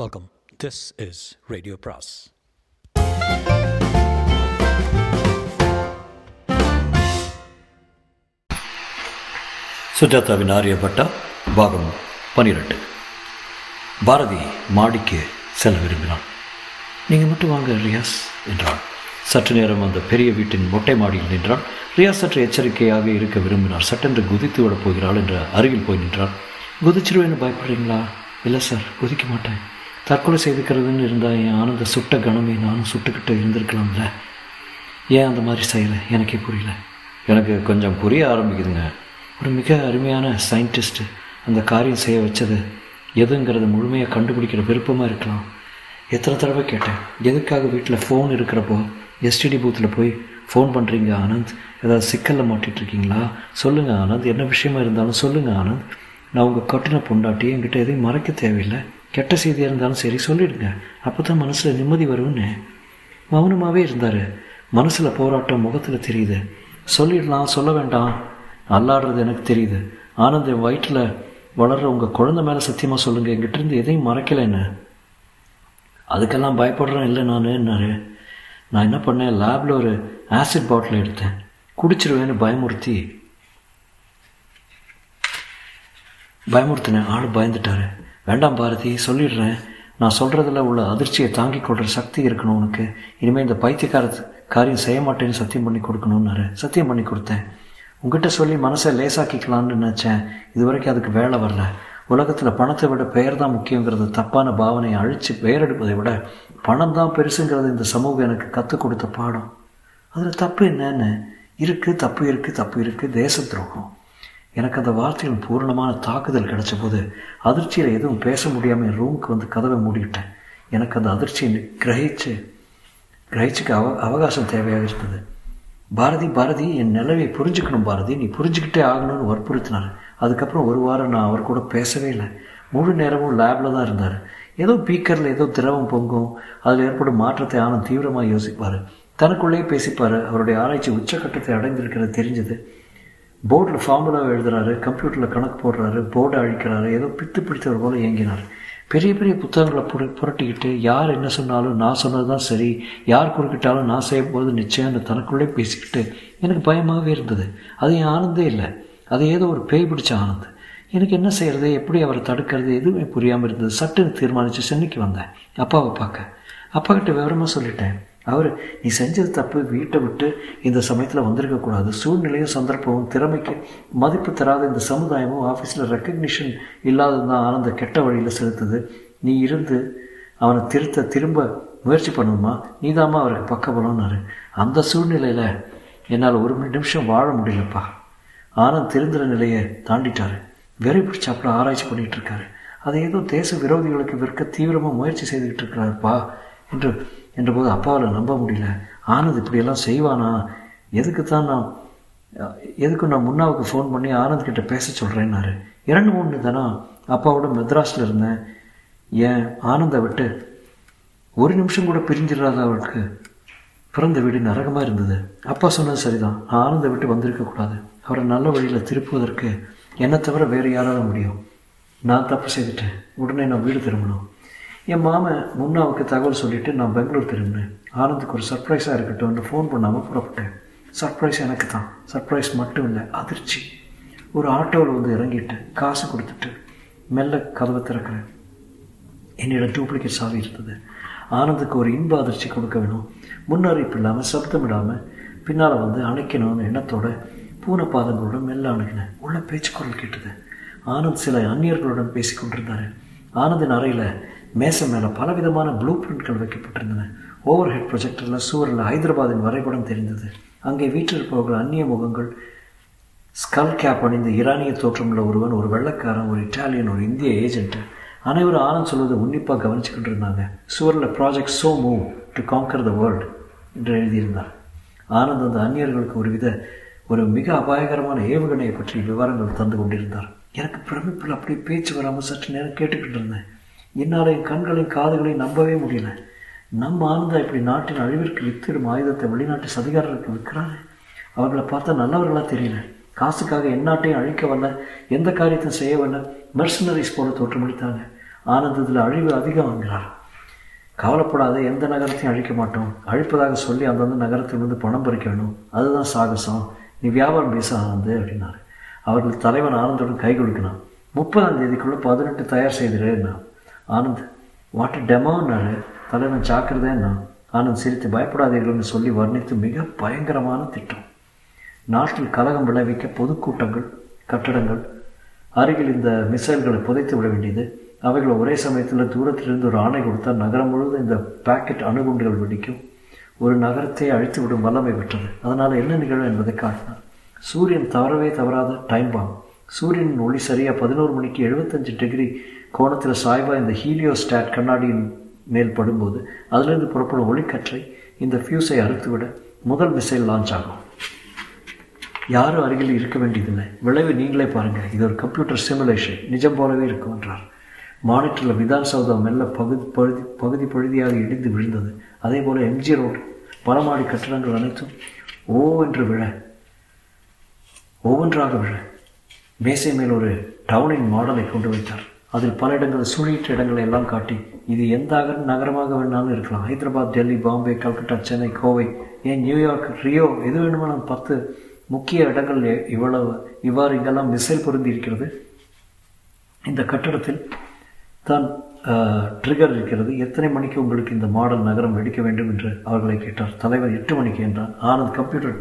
Welcome. This is Radio Pras. சுஜாதாவின் Aryabhatta பாகம் 12. பாரதி மாடிக்கு செல்ல விரும்பினான். நீங்கள் மட்டும் வாங்க ரியாஸ் என்றான். சற்று நேரம் அந்த பெரிய வீட்டின் மொட்டை மாடியில் நின்றான். ரியாஸ் சற்று எச்சரிக்கையாக இருக்க விரும்பினார். சட்டென்று குதித்து விடப் போகிறாள் என்ற அருகில் போய் நின்றான். குதிச்சிருவேன்னு பயப்படுறீங்களா? இல்லை சார், குதிக்க மாட்டேன். தற்கொலை செய்துக்கிறதுன்னு இருந்தால் என் ஆனந்த சுட்ட கணமே நானும் சுட்டுக்கிட்டு இருந்திருக்கலாம்ல. ஏன் அந்த மாதிரி செய்யலை எனக்கே புரியல. எனக்கு கொஞ்சம் புரிய ஆரம்பிக்குதுங்க. ஒரு மிக அருமையான சயின்டிஸ்ட்டு அந்த காரியம் செய்ய வச்சது எதுங்கிறத முழுமையாக கண்டுபிடிக்கிற விருப்பமாக இருக்கலாம். எத்தனை தடவை கேட்டேன், எதுக்காக வீட்டில் ஃபோன் இருக்கிறப்போ எஸ்டிடி பூத்தில் போய் ஃபோன் பண்ணுறீங்க ஆனந்த், ஏதாவது சிக்கலில் மாட்டிகிட்ருக்கீங்களா சொல்லுங்கள் ஆனந்த், என்ன விஷயமா இருந்தாலும் சொல்லுங்கள் ஆனந்த், நான் உங்கள் கட்டின பொண்டாட்டி, என்கிட்ட எதையும் மறைக்க தேவையில்லை, கெட்ட செய்தியாக இருந்தாலும் சரி சொல்லிவிடுங்க, அப்போ தான் மனசில் நிம்மதி வரும்னு. மௌனமாகவே இருந்தார். மனசில் போராட்டம் முகத்தில் தெரியுது. சொல்லிடலாம், சொல்ல வேண்டாம், நல்லாடுறது எனக்கு தெரியுது. ஆனந்த், என் வயிற்றில் வளர்கிற உங்கள் குழந்தை மேலே சத்தியமாக சொல்லுங்கள், என்கிட்டருந்து எதையும் மறைக்கலைன்னு. அதுக்கெல்லாம் பயப்படுறேன் இல்லை நான் என்னாரு. நான் என்ன பண்ணேன், லேபில் ஒரு ஆசிட் பாட்டில் எடுத்தேன். குடிச்சிருவேன்னு பயமுறுத்தினேன். ஆள் பயந்துட்டாரு. வேண்டாம் பாரதி, சொல்லிடுறேன், நான் சொல்கிறதில் உள்ள அதிர்ச்சியை தாங்கி கொள்கிற சக்தி இருக்கணும் உனக்கு. இனிமேல் இந்த பைத்தியக்காரியம் செய்ய மாட்டேன்னு சத்தியம் பண்ணி கொடுக்கணும்னாரு. சத்தியம் பண்ணி கொடுத்தேன். உங்ககிட்ட சொல்லி மனசை லேசாக்கிக்கலான்னு நினச்சேன். இது வரைக்கும் அதுக்கு வேலை வரல. உலகத்தில் பணத்தை விட பெயர் தான் முக்கியங்கிறது தப்பான பாவனையை அழித்து பெயரெடுப்பதை விட பணம் தான் பெருசுங்கிறது இந்த சமூகம் எனக்கு கற்றுக் கொடுத்த பாடம். அதில் தப்பு என்னன்னு இருக்குது, தப்பு இருக்குது, தேச துரோகம். எனக்கு அந்த வார்த்தையின் பூர்ணமான தாக்குதல் கிடைச்ச போது அதிர்ச்சியில் எதுவும் பேச முடியாமல் என் ரூமுக்கு வந்து கதவை மூடிக்கிட்டேன். எனக்கு அந்த அதிர்ச்சியை கிரகிச்சுக்கு அவகாசம் தேவையாக இருந்தது. பாரதி என் நிலவை புரிஞ்சுக்கணும் பாரதி, நீ புரிஞ்சுக்கிட்டே ஆகணும்னு வற்புறுத்தினார். அதுக்கப்புறம் ஒரு வாரம் நான் அவர் கூட பேசவே இல்லை. முழு நேரமும் லேபில் தான் இருந்தார். ஏதோ பீக்கரில் ஏதோ திரவம் பொங்கும், அதில் ஏற்படும் மாற்றத்தை ஆனந்த் தீவிரமாக யோசிப்பார், தனக்குள்ளேயே பேசிப்பார். அவருடைய ஆராய்ச்சி உச்சக்கட்டத்தை அடைந்திருக்கிறது தெரிஞ்சது. போர்டில் ஃபார்முலாவை எழுதுகிறாரு, கம்ப்யூட்டரில் கணக்கு போடுறாரு, போர்டை அழிக்கிறாரு, ஏதோ பித்து பிடித்தவர் போல் இயங்கினார். பெரிய பெரிய புத்தகங்களை புரட்டிக்கிட்டு யார் என்ன சொன்னாலும் நான் சொன்னது தான் சரி, யார் குறுக்கிட்டாலும் நான் செய்யும் போது நிச்சயம்னு தனக்குள்ளே பேசிக்கிட்டு எனக்கு பயமாகவே இருந்தது. அது என் ஆனந்தே இல்லை, அது ஏதோ ஒரு பேய் பிடிச்ச ஆனந்த். எனக்கு என்ன செய்கிறது, எப்படி அவரை தடுக்கிறது எதுவுமே புரியாமல் இருந்தது. சட்டுன்னு தீர்மானித்து சென்னைக்கு வந்தேன். அப்பாவை பார்க்க அப்பாக்கிட்ட விவரமாக சொல்லிட்டேன். அவர், நீ செஞ்சது தப்பு, வீட்டை விட்டு இந்த சமயத்தில் வந்திருக்கக்கூடாது, சூழ்நிலையும் சந்தர்ப்பமும் திறமைக்கு மதிப்பு தராத இந்த சமுதாயமும் ஆஃபீஸில் ரெக்கக்னிஷன் இல்லாததுதான் ஆனந்த கெட்ட வழியில் செலுத்துது, நீ இருந்து அவனை திரும்ப முயற்சி பண்ணணுமா, நீதாம்மா அவருக்கு பக்கபலம்னாரு. அந்த சூழ்நிலையில் என்னால் ஒரு நிமிஷம் வாழ முடியலப்பா. ஆனந்த் திருந்துற நிலையை தாண்டிட்டார். வெறி பிடிச்சாப்புல ஆராய்ச்சி பண்ணிகிட்டு இருக்காரு. அதை ஏதோ தேச விரோதிகளுக்கு விற்க தீவிரமாக முயற்சி செய்துக்கிட்டு இருக்கிறாருப்பா என்றபோது அப்பாவில் நம்ப முடியல. ஆனந்த் இப்படியெல்லாம் செய்வானா? எதுக்கு நான் முன்னாவுக்கு ஃபோன் பண்ணி ஆனந்த்கிட்ட பேச சொல்கிறேன்னாரு. 2-3 தானா அப்பாவோட மெத்ராஸில் இருந்தேன். ஏன் ஆனந்தை விட்டு ஒரு நிமிஷம் கூட பிரிஞ்சிடாத அவளுக்கு பிறந்த வீடு நரகமாக இருந்தது. அப்பா சொன்னது சரிதான், நான் ஆனந்தை விட்டு வந்திருக்கக்கூடாது. அவரை நல்ல வழியில் திருப்புவதற்கு என்னை தவிர வேறு யாராலும் முடியும். நான் தப்பு செய்துட்டேன். உடனே நான் வீடு திரும்பணும். என் மாமன் முன்னாவுக்கு தகவல் சொல்லிவிட்டு நான் பெங்களூர் திரும்பினேன். ஆனந்துக்கு ஒரு சர்ப்ரைஸாக இருக்கட்டும்னு ஃபோன் பண்ணாமல் புறப்பட்டேன். சர்ப்ரைஸ் எனக்கு தான், சர்ப்ரைஸ் மட்டும் இல்லை, அதிர்ச்சி. ஒரு ஆட்டோவில் வந்து இறங்கிட்டு காசு கொடுத்துட்டு மெல்ல கதவை திறக்கிறேன். என்னிடம் டூப்ளிகேட் சாவி இருந்தது. ஆனந்துக்கு ஒரு இன்ப அதிர்ச்சி கொடுக்க வேணும், முன்னறிவிப்பு இல்லாமல் சப்தம் இடாமல் பின்னால் வந்து அணைக்கணும்னு எண்ணத்தோட பூனை பாதங்களோட மெல்ல அணுகினேன். உள்ள பேச்சு குரல் கேட்டது. ஆனந்த் சில அந்நியர்களுடன் பேசி கொண்டிருந்தார். ஆனந்தின் அறையில் மேசை மேலே பலவிதமான ப்ளூ பிரிண்ட்கள் வைக்கப்பட்டிருந்தன. ஓவர் ஹெட் ப்ரொஜெக்டரில் சூரில் ஹைதராபாதின் வரைபடம் தெரிந்தது. அங்கே வீற்றிருப்பவர்கள் அந்நிய முகங்கள். ஸ்கல் கேப் அணிந்த ஈரானிய தோற்றமுள்ள ஒருவன், ஒரு வெள்ளைக்காரன், ஒரு இட்டாலியன், ஒரு இந்திய ஏஜென்ட்டு. அனைவரும் ஆனந்த் சொல்வதை உன்னிப்பாக கவனிச்சுக்கிட்டு இருந்தாங்க. சூரில் project Somu to conquer the world என்று எழுதியிருந்தார். ஆனந்த் அந்த அந்நியர்களுக்கு ஒரு மிக அபாயகரமான ஏவுகணையை பற்றி விவரங்கள் தந்து கொண்டிருந்தார். எனக்கு பிரமிப்பில் அப்படியே பேச்சு வராமல் சற்று நேரம் கேட்டுக்கிட்டு இருந்தேன். என்னால் என் கண்களையும் காதுகளையும் நம்பவே முடியல. நம்ம ஆனந்தா இப்படி நாட்டின் அழிவிற்கு வித்திடும் ஆயுதத்தை வெளிநாட்டு சதிகாரருக்கு விற்கிறாரு. அவர்களை பார்த்தா நல்லவர்களாக தெரியல. காசுக்காக என் நாட்டையும் அழிக்க வரல, எந்த காரியத்தையும் செய்ய வரல, மெர்சனரிஸ் போல தோற்றமளித்தாங்க. ஆனந்தத்தில் அழிவு அதிகம் என்கிறார். கவலைப்படாத, எந்த நகரத்தையும் அழிக்க மாட்டோம், அழிப்பதாக சொல்லி அந்தந்த நகரத்திலிருந்து பணம் பறிக்க வேணும், அதுதான் சாகசம், நீ வியாபாரம் பேச ஆனந்து அப்படின்னாரு. அவர்கள் தலைவன் ஆனந்துடன் கை கொடுக்கலாம். 30ஆம் தேதிக்குள்ளே 18 தயார் செய்திருந்தான். ஆனந்த் வாட்டு டெமோன்னாரு. தலைவன் ஜாக்கிரதைன்னா. ஆனந்த் சிரித்து பயப்படாதீர்கள்னு சொல்லி வர்ணித்து மிக பயங்கரமான திட்டம். நாட்டில் கலகம் விளைவிக்க பொதுக்கூட்டங்கள், கட்டடங்கள் அருகில் இந்த மிசைல்களை புதைத்து விட வேண்டியது. அவைகளை ஒரே சமயத்தில் தூரத்திலிருந்து ஒரு ஆணை கொடுத்தால் நகரம் முழுவதும் இந்த பாக்கெட் அணுகுண்டுகள் வெடிக்கும். ஒரு நகரத்தை அழித்து விடும் வல்லமை பெற்றது. அதனால் என்ன நிகழ்வு என்பதை காட்டினார். சூரியன் தவறவே தவறாத டைம் பாம். சூரியனின் ஒளி சரியாக 11 மணிக்கு 75 டிகிரி கோணத்தில் சாய்வாக இந்த ஹீலியோ ஸ்டாட் கண்ணாடியின் மேல் படும்போது அதிலிருந்து புறப்படும் ஒளிக்கற்றை இந்த ஃபியூஸை அறுத்துவிட முதல் மிசைல் லான்ச் ஆகும். யாரும் அருகில் இருக்க வேண்டியதில்லை. விளைவு நீங்களே பாருங்கள். இது ஒரு கம்ப்யூட்டர் சிமுலேஷன், நிஜம் போலவே இருக்கும் என்றார். மானிட்டரில் விதான் சௌதா மெல்ல பகுதியாக இடிந்து விழுந்தது. அதே போல் எம்ஜி ரோடு பலமாடி கட்டடங்கள் அனைத்தும் ஓ என்று விழ, ஒவ்வொன்றாக விழ. மேசை மேல் ஒரு டவுனின் மாடலை கொண்டு வைத்தார். அதில் பல இடங்கள் சுழியிட்ட இடங்களை எல்லாம் காட்டி, இது எந்த நகரமாக வேணாலும் இருக்கலாம், ஹைதராபாத், டெல்லி, பாம்பே, கல்கட்டா, சென்னை, கோவை, ஏன் நியூயார்க், ரியோ, எது வேணுமானால் 10 முக்கிய இடங்கள் இவ்வாறு இங்கெல்லாம் மிசைல் பொருந்தி இருக்கிறது. இந்த கட்டடத்தில் தான் ட்ரிகர் இருக்கிறது. எத்தனை மணிக்கு உங்களுக்கு இந்த மாடல் நகரம் வெடிக்க வேண்டும் என்று அவர்களை கேட்டார். தலைவர் 8 மணிக்கு என்றார். ஆனந்த் கம்ப்யூட்டர்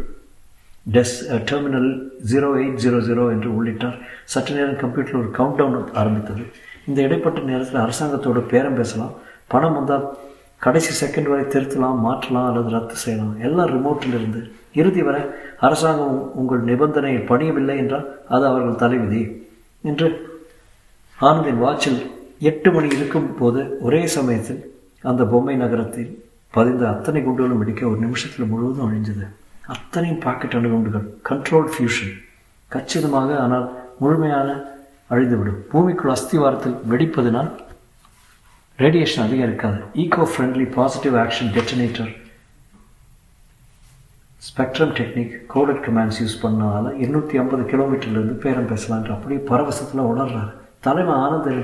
டெர்மினல் 0800 என்று உள்ளிட்டார். சற்று நேரம் கம்ப்யூட்டரில் ஒரு கவுண்ட்டவுன் ஆரம்பித்தது. இந்த இடைப்பட்ட நேரத்தில் அரசாங்கத்தோடு பேரம் பேசலாம், பணம் வந்தால் கடைசி செகண்ட் வரை திருத்தலாம், மாற்றலாம் அல்லது ரத்து செய்யலாம், எல்லாம் ரிமோட்டிலிருந்து. இறுதி வரை அரசாங்கம் உங்கள் நிபந்தனையை பணியவில்லை என்றால் அது அவர்கள் தலைவிதி என்று. ஆனந்தின் வாட்சில் 8 மணி இருக்கும் போது ஒரே சமயத்தில் அந்த பொம்மை நகரத்தில் பதிந்த அத்தனை குண்டுகளும் வெடிக்க ஒரு நிமிஷத்தில் முழுவதும் அழிஞ்சது. அத்தனையும் பாக்கெட் அணுகுண்டுகள், கண்ட்ரோல் ஃபியூஷன், கச்சிதமாக ஆனால் முழுமையான அழிந்துவிடும். பூமிக்குள் அஸ்திவாரத்தில் வெடிப்பதினால் ரேடியேஷன் அதிகம் இருக்காது. Eco friendly positive action detonator spectrum technique coded commands use பண்ணனால 250 கிலோமீட்டர்லேருந்து பேரம் பேசலான்ற அப்படியே பரவசத்தில் உணர்றாரு. தலைமை ஆனந்தர்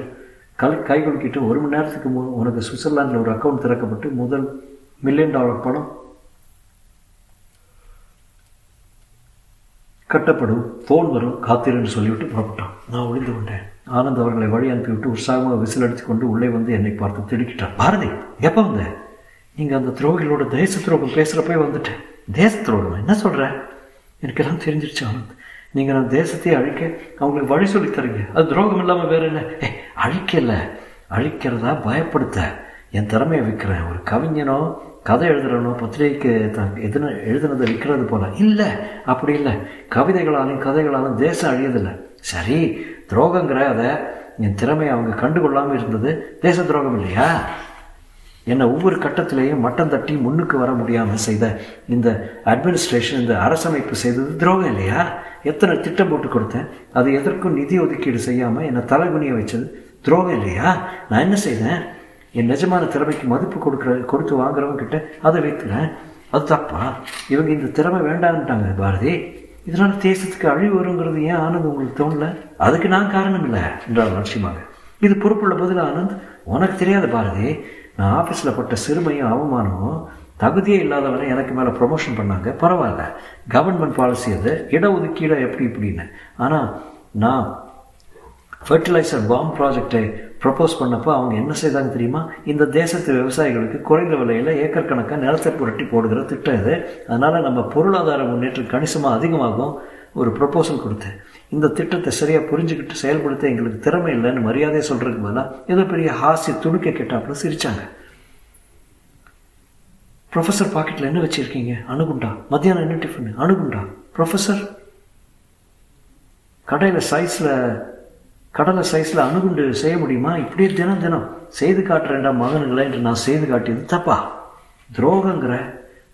கை குலுக்கிட்டு, 1 மணி நேரத்துக்கு உனக்கு சுவிட்சர்லாண்டில் ஒரு அக்கௌண்ட் திறக்கப்பட்டு முதல் $1 மில்லியன் பணம் கட்டப்படும், ஃபோன் வரும், காத்திரன்னு சொல்லிவிட்டு புறப்பட்டான். நான் ஒளிந்து கொண்டேன். ஆனந்த் அவர்களை வழி அனுப்பிவிட்டு உற்சாகமாக விசில் அடித்து கொண்டு உள்ளே வந்து என்னை பார்த்து திடுக்கிட்டான். பாரதி, எப்போ வந்த? நீங்கள் அந்த துரோகிகளோட தேச துரோகம் பேசுகிறப்பே வந்துட்டேன். தேச துரோகம் என்ன சொல்கிறேன்? எனக்கெல்லாம் தெரிஞ்சிருச்சு ஆனந்த், நீங்கள் நான் தேசத்தையே அழிக்க அவங்களுக்கு வழி சொல்லி தரீங்க. அது துரோகம் இல்லாமல் வேறு என்ன? அழிக்கலை, அழிக்கிறதா பயப்படுத்த என் திறமையை விற்கிறேன். ஒரு கவிஞனோ கதை எழுதுகிறனோ பத்திரிகைக்கு எழுதுனதை விற்கிறது போல இல்லை. அப்படி இல்லை, கவிதைகளாலும் கதைகளாலும் தேசம் அழியதில்லை. சரி, துரோகங்கிற அதை என் திறமையை அவங்க கண்டுகொள்ளாமல் இருந்தது தேச துரோகம் இல்லையா? என்னை ஒவ்வொரு கட்டத்திலையும் மட்டம் தட்டி முன்னுக்கு வர முடியாமல் செய்த இந்த அட்மினிஸ்ட்ரேஷன், இந்த அரசமைப்பு செய்தது துரோகம் இல்லையா? எத்தனை திட்டம் போட்டு கொடுத்தேன், அது எதற்கும் நிதி ஒதுக்கீடு செய்யாமல் என்னை தலைகுனிய வச்சது துரோகம் இல்லையா? நான் என்ன செய்தேன்? என் நிஜமான திறமைக்கு மதிப்பு கொடுத்து வாங்குறவங்கிட்ட அதை வைத்துக்கிறேன், அது தப்பா? இவங்க இந்த திறமை வேண்டான்ட்டாங்க பாரதி. இதனால் தேசத்துக்கு அழிவு வருங்கிறது ஏன் ஆனந்த் உங்களுக்கு தோணலை? அதுக்கு நான் காரணம் இல்லை என்றார் லட்சியமாக. இது பொறுப்புள்ள பதில் ஆனந்த், உனக்கு தெரியாத பாரதி, நான் ஆஃபீஸில் பட்ட சிறுமையும் அவமானமும் தகுதியே இல்லாதவரை எனக்கு மேலே ப்ரொமோஷன் பண்ணாங்க, பரவாயில்ல, கவர்மெண்ட் பாலிசி அது, இடஒதுக்கீடாக எப்படி இப்படின்னு. ஆனால் நான் ஃபர்டிலைசர் பாம் ப்ராஜெக்டை ப்ரப்போஸ் பண்ணப்போ அவங்க என்ன செய்தாங்க தெரியுமா? இந்த தேசத்து விவசாயிகளுக்கு குறைந்த விலையில் ஏக்கர் கணக்காக நிலத்தை புரட்டி போடுகிற திட்டம் இது, அதனால் நம்ம பொருளாதார முன்னேற்றம் கணிசமாக அதிகமாகும் ஒரு ப்ரப்போசல் கொடுத்து, இந்த திட்டத்தை சரியாக புரிஞ்சுக்கிட்டு செயல்படுத்த எங்களுக்கு திறமை இல்லைன்னு மரியாதையை சொல்கிறதுக்கு மேலாம் ஏதோ பெரிய ஹாசி துணுக்க கேட்டாப்புல சிரித்தாங்க. ப்ரொஃபஸர், பாக்கெட்டில் என்ன வச்சுருக்கீங்க? அணுகுண்டா. மத்தியானம் என்ன டிஃபன்? அணுகுண்டா. ப்ரொஃபஸர், கடலை சைஸில் அணுகுண்டு செய்ய முடியுமா? இப்படியே தினம் தினம் செய்து காட்டுறேன்டா மகனுங்களே என்று நான் செய்து காட்டியது தப்பா? துரோகங்கிற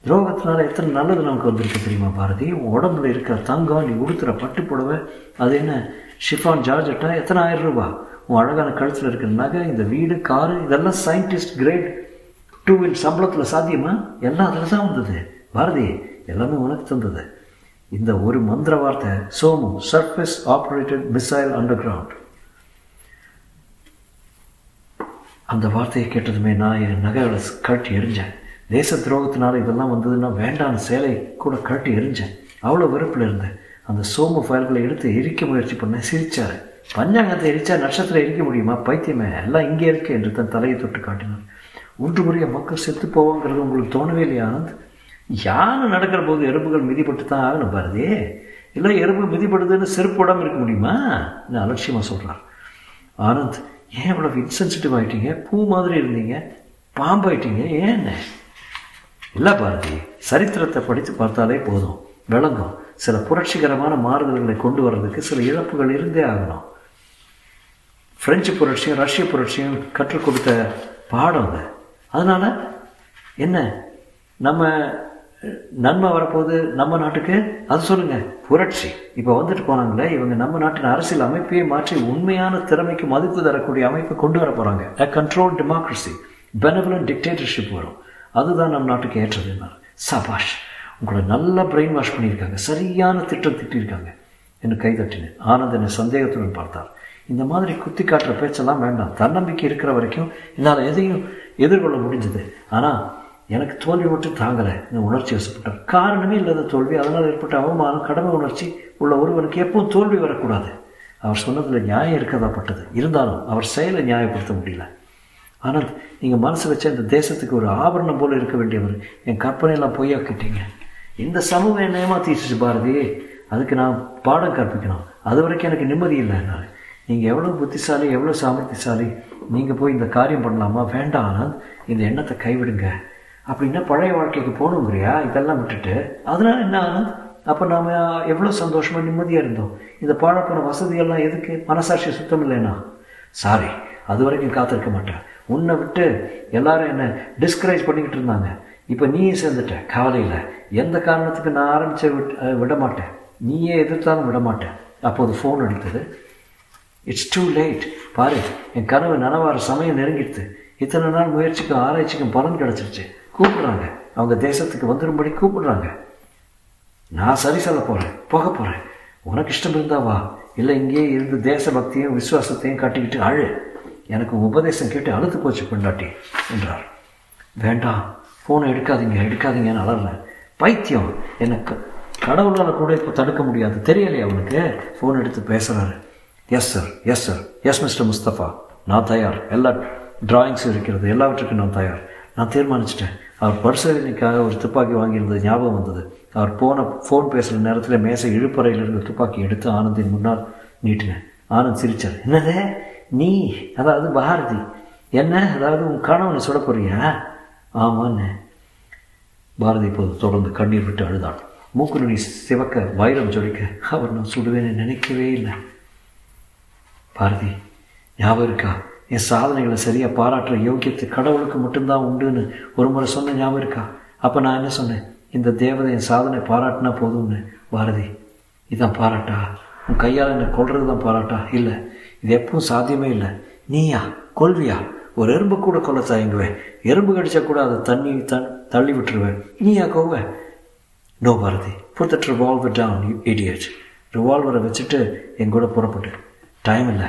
துரோகத்தினால எத்தனை நல்லது நமக்கு வந்திருக்கு தெரியுமா பாரதி? உடம்புல இருக்கிற தங்கம், நீ உடுத்துற பட்டு புடவை, அது என்ன ஷிஃபான் ஜார்ஜெட்டா, எத்தனை 1000 ரூபா, உன் அழகான கழுத்தில் இருக்கிற நகை, இந்த வீடு, காரு, இதெல்லாம் சயின்டிஸ்ட் கிரேட் 2 சம்பளத்தில் சாத்தியமா? எல்லாம் அதில் தான் வந்தது பாரதி, எல்லாமே உனக்கு தந்தது இந்த ஒரு மந்திர வார்த்தை Somu, surface operated missile underground. அந்த வார்த்தையை கேட்டதுமே நான் என் நகையோட கட்டி எரிஞ்சேன். தேச துரோகத்தினால இதெல்லாம் வந்ததுன்னா வேண்டான சேலை கூட கட்டி எரிஞ்சேன். அவ்வளோ வெறுப்பில் இருந்தேன். அந்த சோமு ஃபயல்களை எடுத்து எரிக்க முயற்சி பண்ண சிரித்தார். பஞ்சாங்கத்தை எரிச்சா நட்சத்திரம் எரிக்க முடியுமா, பைத்தியமே, எல்லாம் இங்கே இருக்கே என்று தன் தலையை தொட்டு காட்டினார். ஒன்று முறைய மக்கள் செத்து போவாங்கிறது உங்களுக்கு தோணவே இல்லையா ஆனந்த்? யானை நடக்கிற போது எறும்புகள் மிதிப்பட்டு தான் ஆகணும் பாரதி. இல்லை எறும்பு மிதிப்படுதுன்னு செருப்பு உடம்பு இருக்க முடியுமா? நான் அலட்சியமாக சொல்கிறார். ஆனந்த், ஏன் இவ்வளவு இன்சென்சிட்டிவ் ஆகிட்டீங்க? பூ மாதிரி இருந்தீங்க, பாம்பாயிட்டீங்க, ஏன்? இல்லை பாரதி, சரித்திரத்தை படித்து பார்த்தாலே போதும் விளங்கும். சில புரட்சிகரமான மாறுதல்களை கொண்டு வர்றதுக்கு சில இழப்புகள் இருந்தே ஆகணும். பிரெஞ்சு புரட்சியும் ரஷ்ய புரட்சியும் கற்றுக் கொடுத்த பாடம் அது. அதனால் என்ன நம்ம நன்மை வரப்போகுது நம்ம நாட்டுக்கு? அது சொல்லுங்கள். புரட்சி இப்போ வந்துட்டு போனாங்களே இவங்க, நம்ம நாட்டின் அரசியல் அமைப்பையே மாற்றி உண்மையான திறமைக்கு மதிப்பு தரக்கூடிய அமைப்பை கொண்டு வர போகிறாங்க. A control democracy, benevolent dictatorship வரும். அதுதான் நம்ம நாட்டுக்கு ஏற்றது. சபாஷ், உங்களை நல்லா பிரெயின் வாஷ் பண்ணியிருக்காங்க, சரியான திட்டம் திட்டிருக்காங்க என்று கைதட்டினேன். ஆனந்த் என்னை சந்தேகத்துடன் பார்த்தார். இந்த மாதிரி குத்தி காட்டுற பேச்செல்லாம் வேண்டாம். தன்னம்பிக்கை இருக்கிற வரைக்கும் என்னால் எதையும் எதிர்கொள்ள முடிஞ்சது. ஆனால் எனக்கு தோல்வி மட்டும் தாங்கலை. இந்த உணர்ச்சி வசப்பட்டார். காரணமே இல்லாத தோல்வி, அதனால் ஏற்பட்ட அவமானம், கடமை உணர்ச்சி உள்ள ஒருவனுக்கு எப்பவும் தோல்வி வரக்கூடாது. அவர் சொன்னதில் நியாயம் இருக்கதாப்பட்டது. இருந்தாலும் அவர் செயலை நியாயப்படுத்த முடியல. ஆனந்த், நீங்கள் மனசு வச்சா இந்த தேசத்துக்கு ஒரு ஆபரணம் போல் இருக்க வேண்டியவர். என் கற்பனையெல்லாம் பொய்யா கேட்டீங்க. இந்த சமூகம் என்ன ஏமாத்திடுச்சு பாரதி. அதுக்கு நான் பாடம் கற்பிக்கணும். அது வரைக்கும் எனக்கு நிம்மதி இல்லை. என்னால் நீங்கள் எவ்வளோ புத்திசாலி, எவ்வளோ சாமர்த்தியசாலி, நீங்கள் போய் இந்த காரியம் பண்ணலாமா வேண்டாம் ஆனந்த், இந்த எண்ணத்தை கைவிடுங்க அப்படின்னா பழைய வாழ்க்கைக்கு போகணுங்கிறியா? இதெல்லாம் விட்டுட்டு அதனால என்ன ஆனந்த்? அப்போ நாம் எவ்வளோ சந்தோஷமாக நிம்மதியாக இருந்தோம். இந்த பாழப்போன வசதியெல்லாம் எதுக்கு? மனசாட்சி சுத்தம் இல்லைண்ணா. சாரி, அது வரைக்கும் காத்திருக்க மாட்டேன். உன்னை விட்டு எல்லாரும் என்னை டிஸ்கரேஜ் பண்ணிக்கிட்டு இருந்தாங்க. இப்போ நீயே சேர்ந்துட்ட. கவலையில் எந்த காரணத்துக்கு நான் ஆரம்பித்த விட மாட்டேன். நீயே எதிர்த்தாலும் விட மாட்டேன். அப்போது ஃபோன் அடித்தது. இட்ஸ் டூ லேட் பாரு, என் கனவு நனவார சமயம் நெருங்கிடுது. இத்தனை நாள் முயற்சிக்கும் ஆராய்ச்சிக்கும் பலன் கிடச்சிருச்சு. கூப்பிடுறாங்க, அவங்க தேசத்துக்கு வந்துடும்படி கூப்பிடுறாங்க. நான் சரி சொல்ல போகிறேன், போக போகிறேன். உனக்கு இஷ்டம் இருந்தால் வா, இல்லை இங்கேயே இருந்து தேசபக்தியும் விசுவாசத்தையும் காட்டிக்கிட்டு அழு. எனக்கு உபதேசம் கேட்டு அழுத்து போச்சு பொண்டாட்டி என்றார். வேண்டாம், ஃபோனை எடுக்காதீங்க எடுக்காதீங்கன்னு அலறேன். பைத்தியம், எனக்கு கடவுளால் கூட இப்போ தடுக்க முடியாது, தெரியலையே அவனுக்கு. ஃபோன் எடுத்து பேசுகிறாரு. Yes sir, yes sir, yes mister Mustafa, நான் தயார். எல்லா டிராயிங்ஸும் இருக்கிறது, எல்லாவற்றுக்கும் நான் தயார். நான் தீர்மானிச்சிட்டேன். அவர் பரிசோதனைக்காக ஒரு துப்பாக்கி வாங்கியிருந்தது ஞாபகம் வந்தது. அவர் ஃபோன் பேசுகிற நேரத்தில் மேசை இழுப்பறையில் இருந்த துப்பாக்கி எடுத்து ஆனந்தின் முன்னால் நீட்டினேன். ஆனந்த் சிரித்தார். என்னதே நீ, அதாவது பாரதி, என்ன அதாவது உன் கனவுன்னு சொல்ல போறியா? ஆமாண்ணே. பாரதி இப்போது தொடர்ந்து கண்ணீர் விட்டு அழுதான். மூக்குநுனி சிவக்க, வைரம் ஜொலிக்க. அவர் நான் சுடுவேன்னு நினைக்கவே இல்லை. பாரதி, ஞாபகம் இருக்கா? என் சாதனைகளை சரியாக பாராட்டுற யோக்கியத்தை கடவுளுக்கு மட்டும்தான் உண்டுன்னு ஒரு முறை சொன்ன ஞாபகம் இருக்கா? அப்போ நான் என்ன சொன்னேன்? இந்த தேவதை என் சாதனை பாராட்டினா போதும்னு. பாரதி, இதான் பாராட்டா? உன் கையால் என்னை கொள்வது தான் பாராட்டா? இல்லை, இது எப்பவும் சாத்தியமே இல்லை. நீயா கொள்வியா? ஒரு எறும்பு கூட கொல்ல தயங்குவேன். எறும்பு கடிச்சா கூட அதை தள்ளி விட்டுருவேன். நீயா கோவ? No Bharathi, put that revolver down you idiot. ரிவால்வரை வச்சுட்டு எங்கூட புறப்பட்டு. டைம் இல்லை,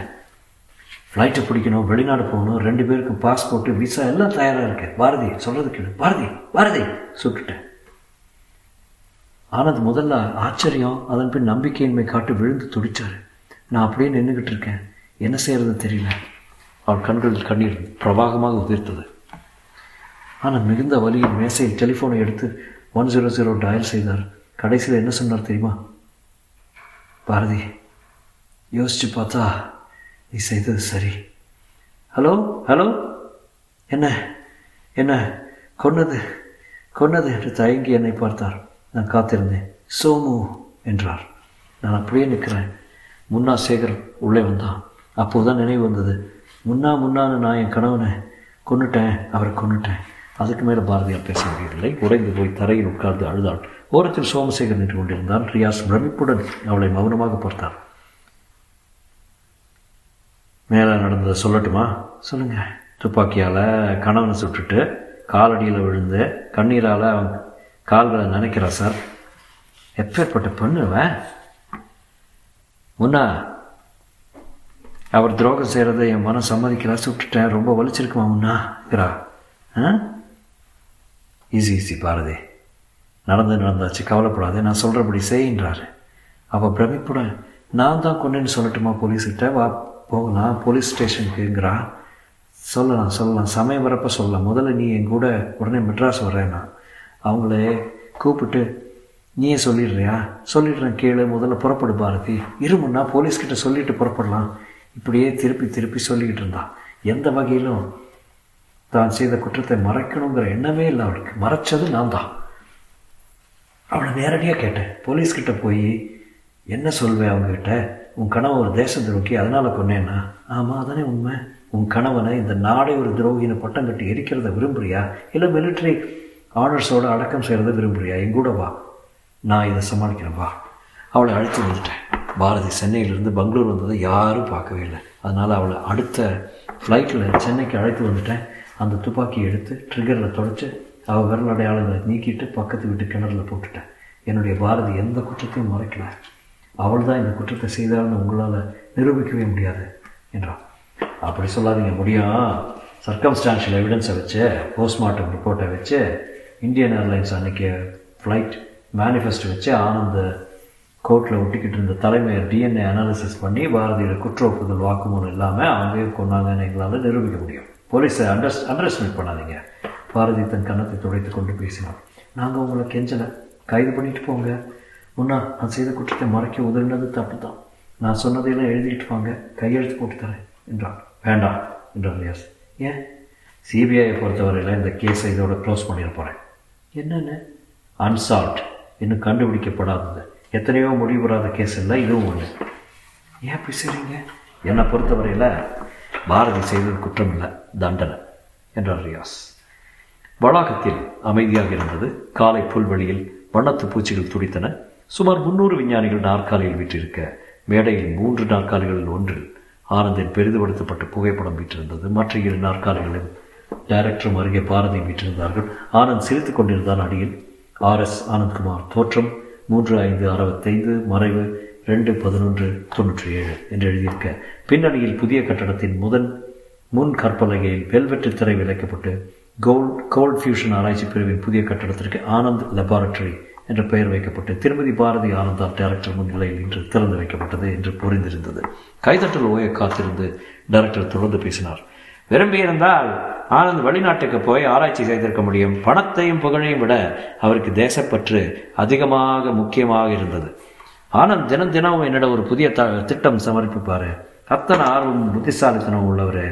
ஃப்ளைட்டை பிடிக்கணும், வெளிநாடு போகணும், 2 பேருக்கும் பாஸ்போர்ட்டு விசா எல்லாம் தயாராக இருக்கேன். பாரதி சொல்கிறது கேளு. பாரதி, பாரதி சுட்டுட்டேன். ஆனந்த் முதல்ல ஆச்சரியம், அதன் பின் நம்பிக்கையின்மை காட்டு விழுந்து துடித்தார். நான் அப்படியே நின்றுக்கிட்டு இருக்கேன். என்ன செய்கிறது தெரியல. அவர் கண்களில் கண்ணீர் பிரவாகமாக உதிர்த்தது. ஆனால் மிகுந்த வலியில் மேசையில் டெலிஃபோனை எடுத்து 100 டயல் செய்தார். கடைசியில் என்ன சொன்னார் தெரியுமா? பாரதி, யோசிச்சு பார்த்தா நீ செய்தது சரி. ஹலோ, ஹலோ, என்ன என்ன கொன்னது கொன்னது என்று தயங்கி என்னை பார்த்தார். நான் காத்திருந்தேன். சோமு என்றார். நான் அப்படியே நிற்கிறேன். முன்னா சேகர் உள்ளே வந்தான். அப்போது தான் நினைவு வந்தது. முன்னான்னு நான் என் கணவனை கொன்னுட்டேன், அவரை கொன்னுட்டேன். அதுக்கு மேலே பாரதியார் பேச முடியவில்லை. உடைந்து போய் தரையில் உட்கார்ந்து அழுதாள். ஓரத்தில் சோமசேகர் நின்று கொண்டிருந்தான். ரியாஸ் பிரமிப்புடன் அவளை மௌனமாக பார்த்தார். மேலே நடந்ததை சொல்லட்டுமா? சொல்லுங்கள். துப்பாக்கியால் கணவனை சுட்டுட்டு காலடியில் விழுந்து கண்ணீரால் அவன் கால்களை நினைக்கிறா சார். எப்பேற்பட்ட பொண்ணுவன் முன்னா அவர் துரோகம் செய்கிறத என் மனம் சம்மதிக்கல, சுட்டுட்டேன், ரொம்ப வலிச்சிருக்குமா உன்னாங்கிறா. ஈஸி ஈஸி பாரதி, நடந்தாச்சு, கவலைப்படாது, நான் சொல்கிறபடி செய்யின்றாரு. அவள் பிரமிப்புடன், நான் தான் கொண்டேன்னு சொல்லட்டுமா போலீஸ்கிட்ட, வா போகலாம் போலீஸ் ஸ்டேஷனுக்குங்கிறா. சொல்லலாம் சொல்லலாம், சமயம் வரப்போ சொல்லலாம், முதல்ல நீ என் கூட உடனே மெட்ராஸ் வர்றேன்னா. அவங்களே கூப்பிட்டு, நீயே சொல்லிடுறியா? சொல்லிடுறேன் கேளு, முதல்ல புறப்படு பாரதி. இருமுன்னா போலீஸ்கிட்ட சொல்லிட்டு புறப்படலாம். இப்படியே திருப்பி திருப்பி சொல்லிக்கிட்டு இருந்தான். எந்த வகையிலும் தான் செய்த குற்றத்தை மறைக்கணுங்கிற எண்ணமே இல்லை அவளுக்கு. மறைச்சது நான் தான். அவளை நேரடியாக கேட்டேன், போலீஸ்கிட்ட போய் என்ன சொல்வேன் அவங்ககிட்ட? உன் கனவு ஒரு தேச துரோகி, அதனால் கொன்னேன்னா? ஆமாம், அதானே உண்மை. உன் கணவனை இந்த நாடே ஒரு துரோகின்னு பட்டம் கட்டி எரிக்கிறத விரும்புறியா? இல்லை மிலிட்ரி ஆர்டர்ஸோடு அடக்கம் செய்கிறத விரும்புறியா? எங்கூட வா, நான் இதை சமாளிக்கிறேன் வா. அவளை அழைத்து வந்துட்டேன். பாரதி சென்னையிலேருந்து பெங்களூர் வந்ததை யாரும் பார்க்கவே இல்லை. அதனால் அவளை அடுத்த ஃப்ளைட்டில் சென்னைக்கு அழைத்து வந்துட்டேன். அந்த துப்பாக்கியை எடுத்து ட்ரிகரில் தொலைச்சி அவள் விரல் அடையாளங்களை நீக்கிட்டு பக்கத்து வீட்டு கிணறுல போட்டுட்டேன். என்னுடைய பாரதி எந்த குற்றத்தையும் மறைக்கல. அவள் தான் இந்த குற்றத்தை செய்தாள்னு உங்களால் நிரூபிக்கவே முடியாது என்றான். அப்படி சொல்லாதீங்க, முடியும். சர்க்கம்ஸ்டான்ஷியல் எவிடன்ஸை வச்சு, போஸ்ட்மார்ட்டம் ரிப்போர்ட்டை வச்சு, இந்தியன் ஏர்லைன்ஸ் அன்றைக்கி ஃப்ளைட் மேனிஃபெஸ்டோ வச்சு, ஆனந்த கோர்ட்டில் ஒட்டிக்கிட்டு இருந்த தலைமையர் டிஎன்ஏ அனாலிசிஸ் பண்ணி பாரதியோட குற்ற ஒப்புதல் வாக்குமூலம் இல்லாமல் அவங்களே கொண்டாங்கன்னு எங்களால் நிரூபிக்க முடியும். போலீஸை அண்டர் எஸ்டிமேட் பண்ணாதீங்க. பாரதி தன் கன்னத்தை துடைத்து கொண்டு பேசினான். நாங்கள் உங்களை கெஞ்சலை, கைது பண்ணிட்டு போங்க. முன்னா நான் செய்த குற்றத்தை மறைக்க உதறினது தப்பு தான். நான் சொன்னதையெல்லாம் எழுதிக்கிட்டு வாங்க, கையெழுத்து போட்டு தரேன் என்றான். வேண்டாம் என்றான் ரியாஸ். ஏன்? சிபிஐயை பொறுத்தவரையில் இந்த கேஸை இதோட க்ளோஸ் பண்ணியிருப்பேன். என்னென்ன அன்சால்வ்ட், இன்னும் கண்டுபிடிக்கப்படாதது, எத்தனையோ முடிவுறாத கேஸ் இல்லை, இதுவும் ஒன்று. ஏன் அப்படி செய்கிறீங்க? என்னை பொறுத்தவரையில் பாரதி செய்தது குற்றம் இல்லை, தண்டனை என்றார் ரியாஸ். வளாகத்தில் அமைதியாக இருந்தது. காலை புல்வெளியில் வண்ணத்து பூச்சிகள் துடித்தன. சுமார் 300 விஞ்ஞானிகள் நாற்காலியில் வீற்றிருக்க, மேடையில் 3 நாற்காலிகளில் ஒன்றில் ஆனந்தின் பெரிதுபடுத்தப்பட்ட புகைப்படம் வீற்றிருந்தது. மற்ற 7 நாற்காலிகளில் டைரக்டரும் அருகே பாரதியும் வீற்றிருந்தார்கள். ஆனந்த் சிரித்துக் கொண்டிருந்தான். அடியில் RS ஆனந்த்குமார், தோற்றம் 3565, மறைவு 2/11/97 என்று எழுதியிருக்க, பின்னணியில் புதிய கட்டடத்தின் முன் கற்பலகையில் வெல்வெட்டு திரை விளைக்கப்பட்டு கோல்ட் ஃபியூஷன் ஆராய்ச்சி பிரிவின் புதிய கட்டடத்திற்கு ஆனந்த் லெபார்டரி என்ற பெயர் வைக்கப்பட்டு திருமதி பாரதி ஆனந்தார் டைரக்டர் முன்னிலையில் இன்று திறந்து வைக்கப்பட்டது என்று புரிந்திருந்தது. கைதட்டல் ஓய காத்திருந்து டைரக்டர் தொடர்ந்து பேசினார். விரும்பியிருந்தால் ஆனந்த் வெளிநாட்டுக்கு போய் ஆராய்ச்சி செய்திருக்க முடியும். பணத்தையும் புகழையும் விட அவருக்கு தேசப்பற்று அதிகமாக முக்கியமாக இருந்தது. ஆனந்த் தினம் தினமும் என்னோட ஒரு புதிய திட்டம் சமர்ப்பிப்பார். அத்தனை ஆர்வம் புத்திசாலித்தனம் உள்ளவர்.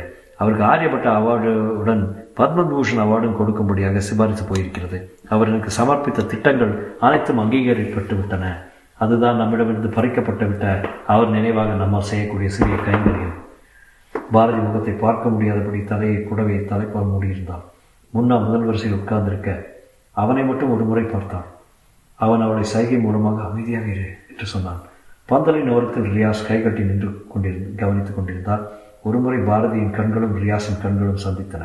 அவருக்கு ஆரியப்பட்ட அவார்டுடன் பத்மபூஷன் அவார்டும் கொடுக்கும்படியாக சிபாரிசு போயிருக்கிறது. அவர் எனக்கு சமர்ப்பித்த திட்டங்கள் அனைத்தும் அங்கீகரிக்கப்பட்டு விட்டன. அதுதான் நம்மிடமிருந்து பறிக்கப்பட்டு விட்ட அவர் நினைவாக நம்ம செய்யக்கூடிய சிறிய கைங்கரியம். பாரதி முகத்தை பார்க்க முடியாதபடி தலையை புடவையை தலைப்பால் மூடியிருந்தான். முன்னா முதல் வரிசையில் உட்கார்ந்திருக்க அவனை மட்டும் ஒரு முறை பார்த்தான். அவன் அவளை சைகை மூலமாக அமைதியாக இரு என்று சொன்னான். பந்தலின் ஓரத்தில் ரியாஸ் கைகட்டி நின்று கவனித்துக் கொண்டிருந்தான். ஒருமுறை பாரதியின் கண்களும் ரியாஸின் கண்களும் சந்தித்தன.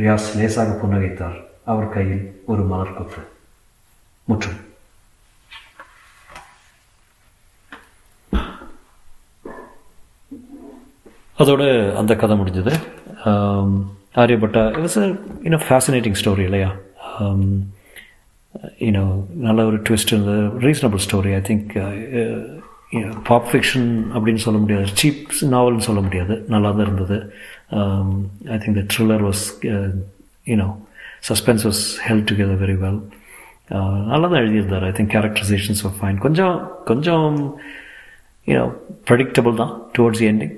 ரியாஸ் லேசாக புன்னகைத்தார். அவர் கையில் ஒரு மலர் கொத்து. முற்றும். அதோடு அந்த கதை முடிஞ்சது. ஆரியப்பட்டா இட்ஸ் இன்னும் ஃபேசினேட்டிங் ஸ்டோரி இல்லையா? இன்னும் நல்ல ஒரு ட்விஸ்ட் இருந்தது. Reasonable story. I think pop fiction அப்படின்னு சொல்ல முடியாது, சீப் நாவல்னு சொல்ல முடியாது, நல்லா தான் இருந்தது. I think the thriller was suspense was held together very well. நல்லா தான் எழுதியிருந்தார். I think characterisations of fine. கொஞ்சம் ப்ரெடிக்டபுள் தான் டுவர்ட்ஸ் தி எண்டிங்.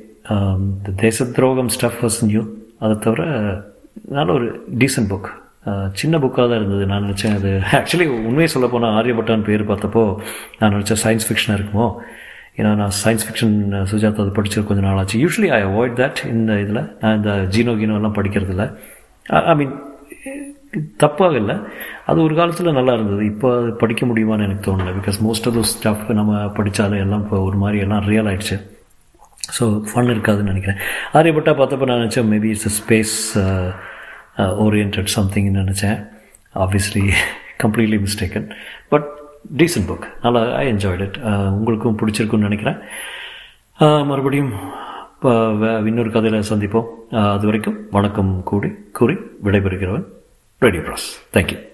இந்த தேச துரோகம் ஸ்டஃப் வாஸ் நியூ. அதை தவிர நல்ல ஒரு டீசன்ட் புக். சின்ன புக்காக தான் இருந்தது. நான் நினச்சேன் அது ஆக்சுவலி உண்மையை சொல்ல போனால் ஆரியப்பட்டான் பேர் பார்த்தப்போ நான் நினச்சேன் சயின்ஸ் ஃபிக்ஷனாக இருக்குமோ. ஏன்னா நான் சயின்ஸ் ஃபிக்ஷன் சுஜாதா அது படித்தது கொஞ்சம் நாளாச்சு. Usually I avoid that. இந்த இதில் நான் இந்த ஜீனோகினோலாம் படிக்கிறதில்ல. ஐ மீன் தப்பாக இல்லை, அது ஒரு காலத்தில் நல்லா இருந்தது. இப்போ அது படிக்க முடியுமான்னு எனக்கு தோணலை. Because most of those stuff நம்ம படித்தாலே எல்லாம் இப்போ ஒரு மாதிரி எல்லாம் ரியல் ஆகிடுச்சு. ஸோ ஃபன் இருக்காதுன்னு நினைக்கிறேன். ஆரியப்பட்டா பார்த்தப்போ நான் நினச்சேன் மேபி இட்ஸ் ஸ்பேஸ் ஓரியன்ட் சம்திங்னு நினச்சேன். Obviously completely mistaken. But decent book, நல்லா ஐ என்ஜாய்ட் இட். உங்களுக்கும் பிடிச்சிருக்குன்னு நினைக்கிறேன். மறுபடியும் இன்னொரு கதையில் சந்திப்போம். அது வரைக்கும் வணக்கம் கூடி கூறி விடைபெறுகிறவன் ரேடியோ பிராஸ். தேங்க்யூ.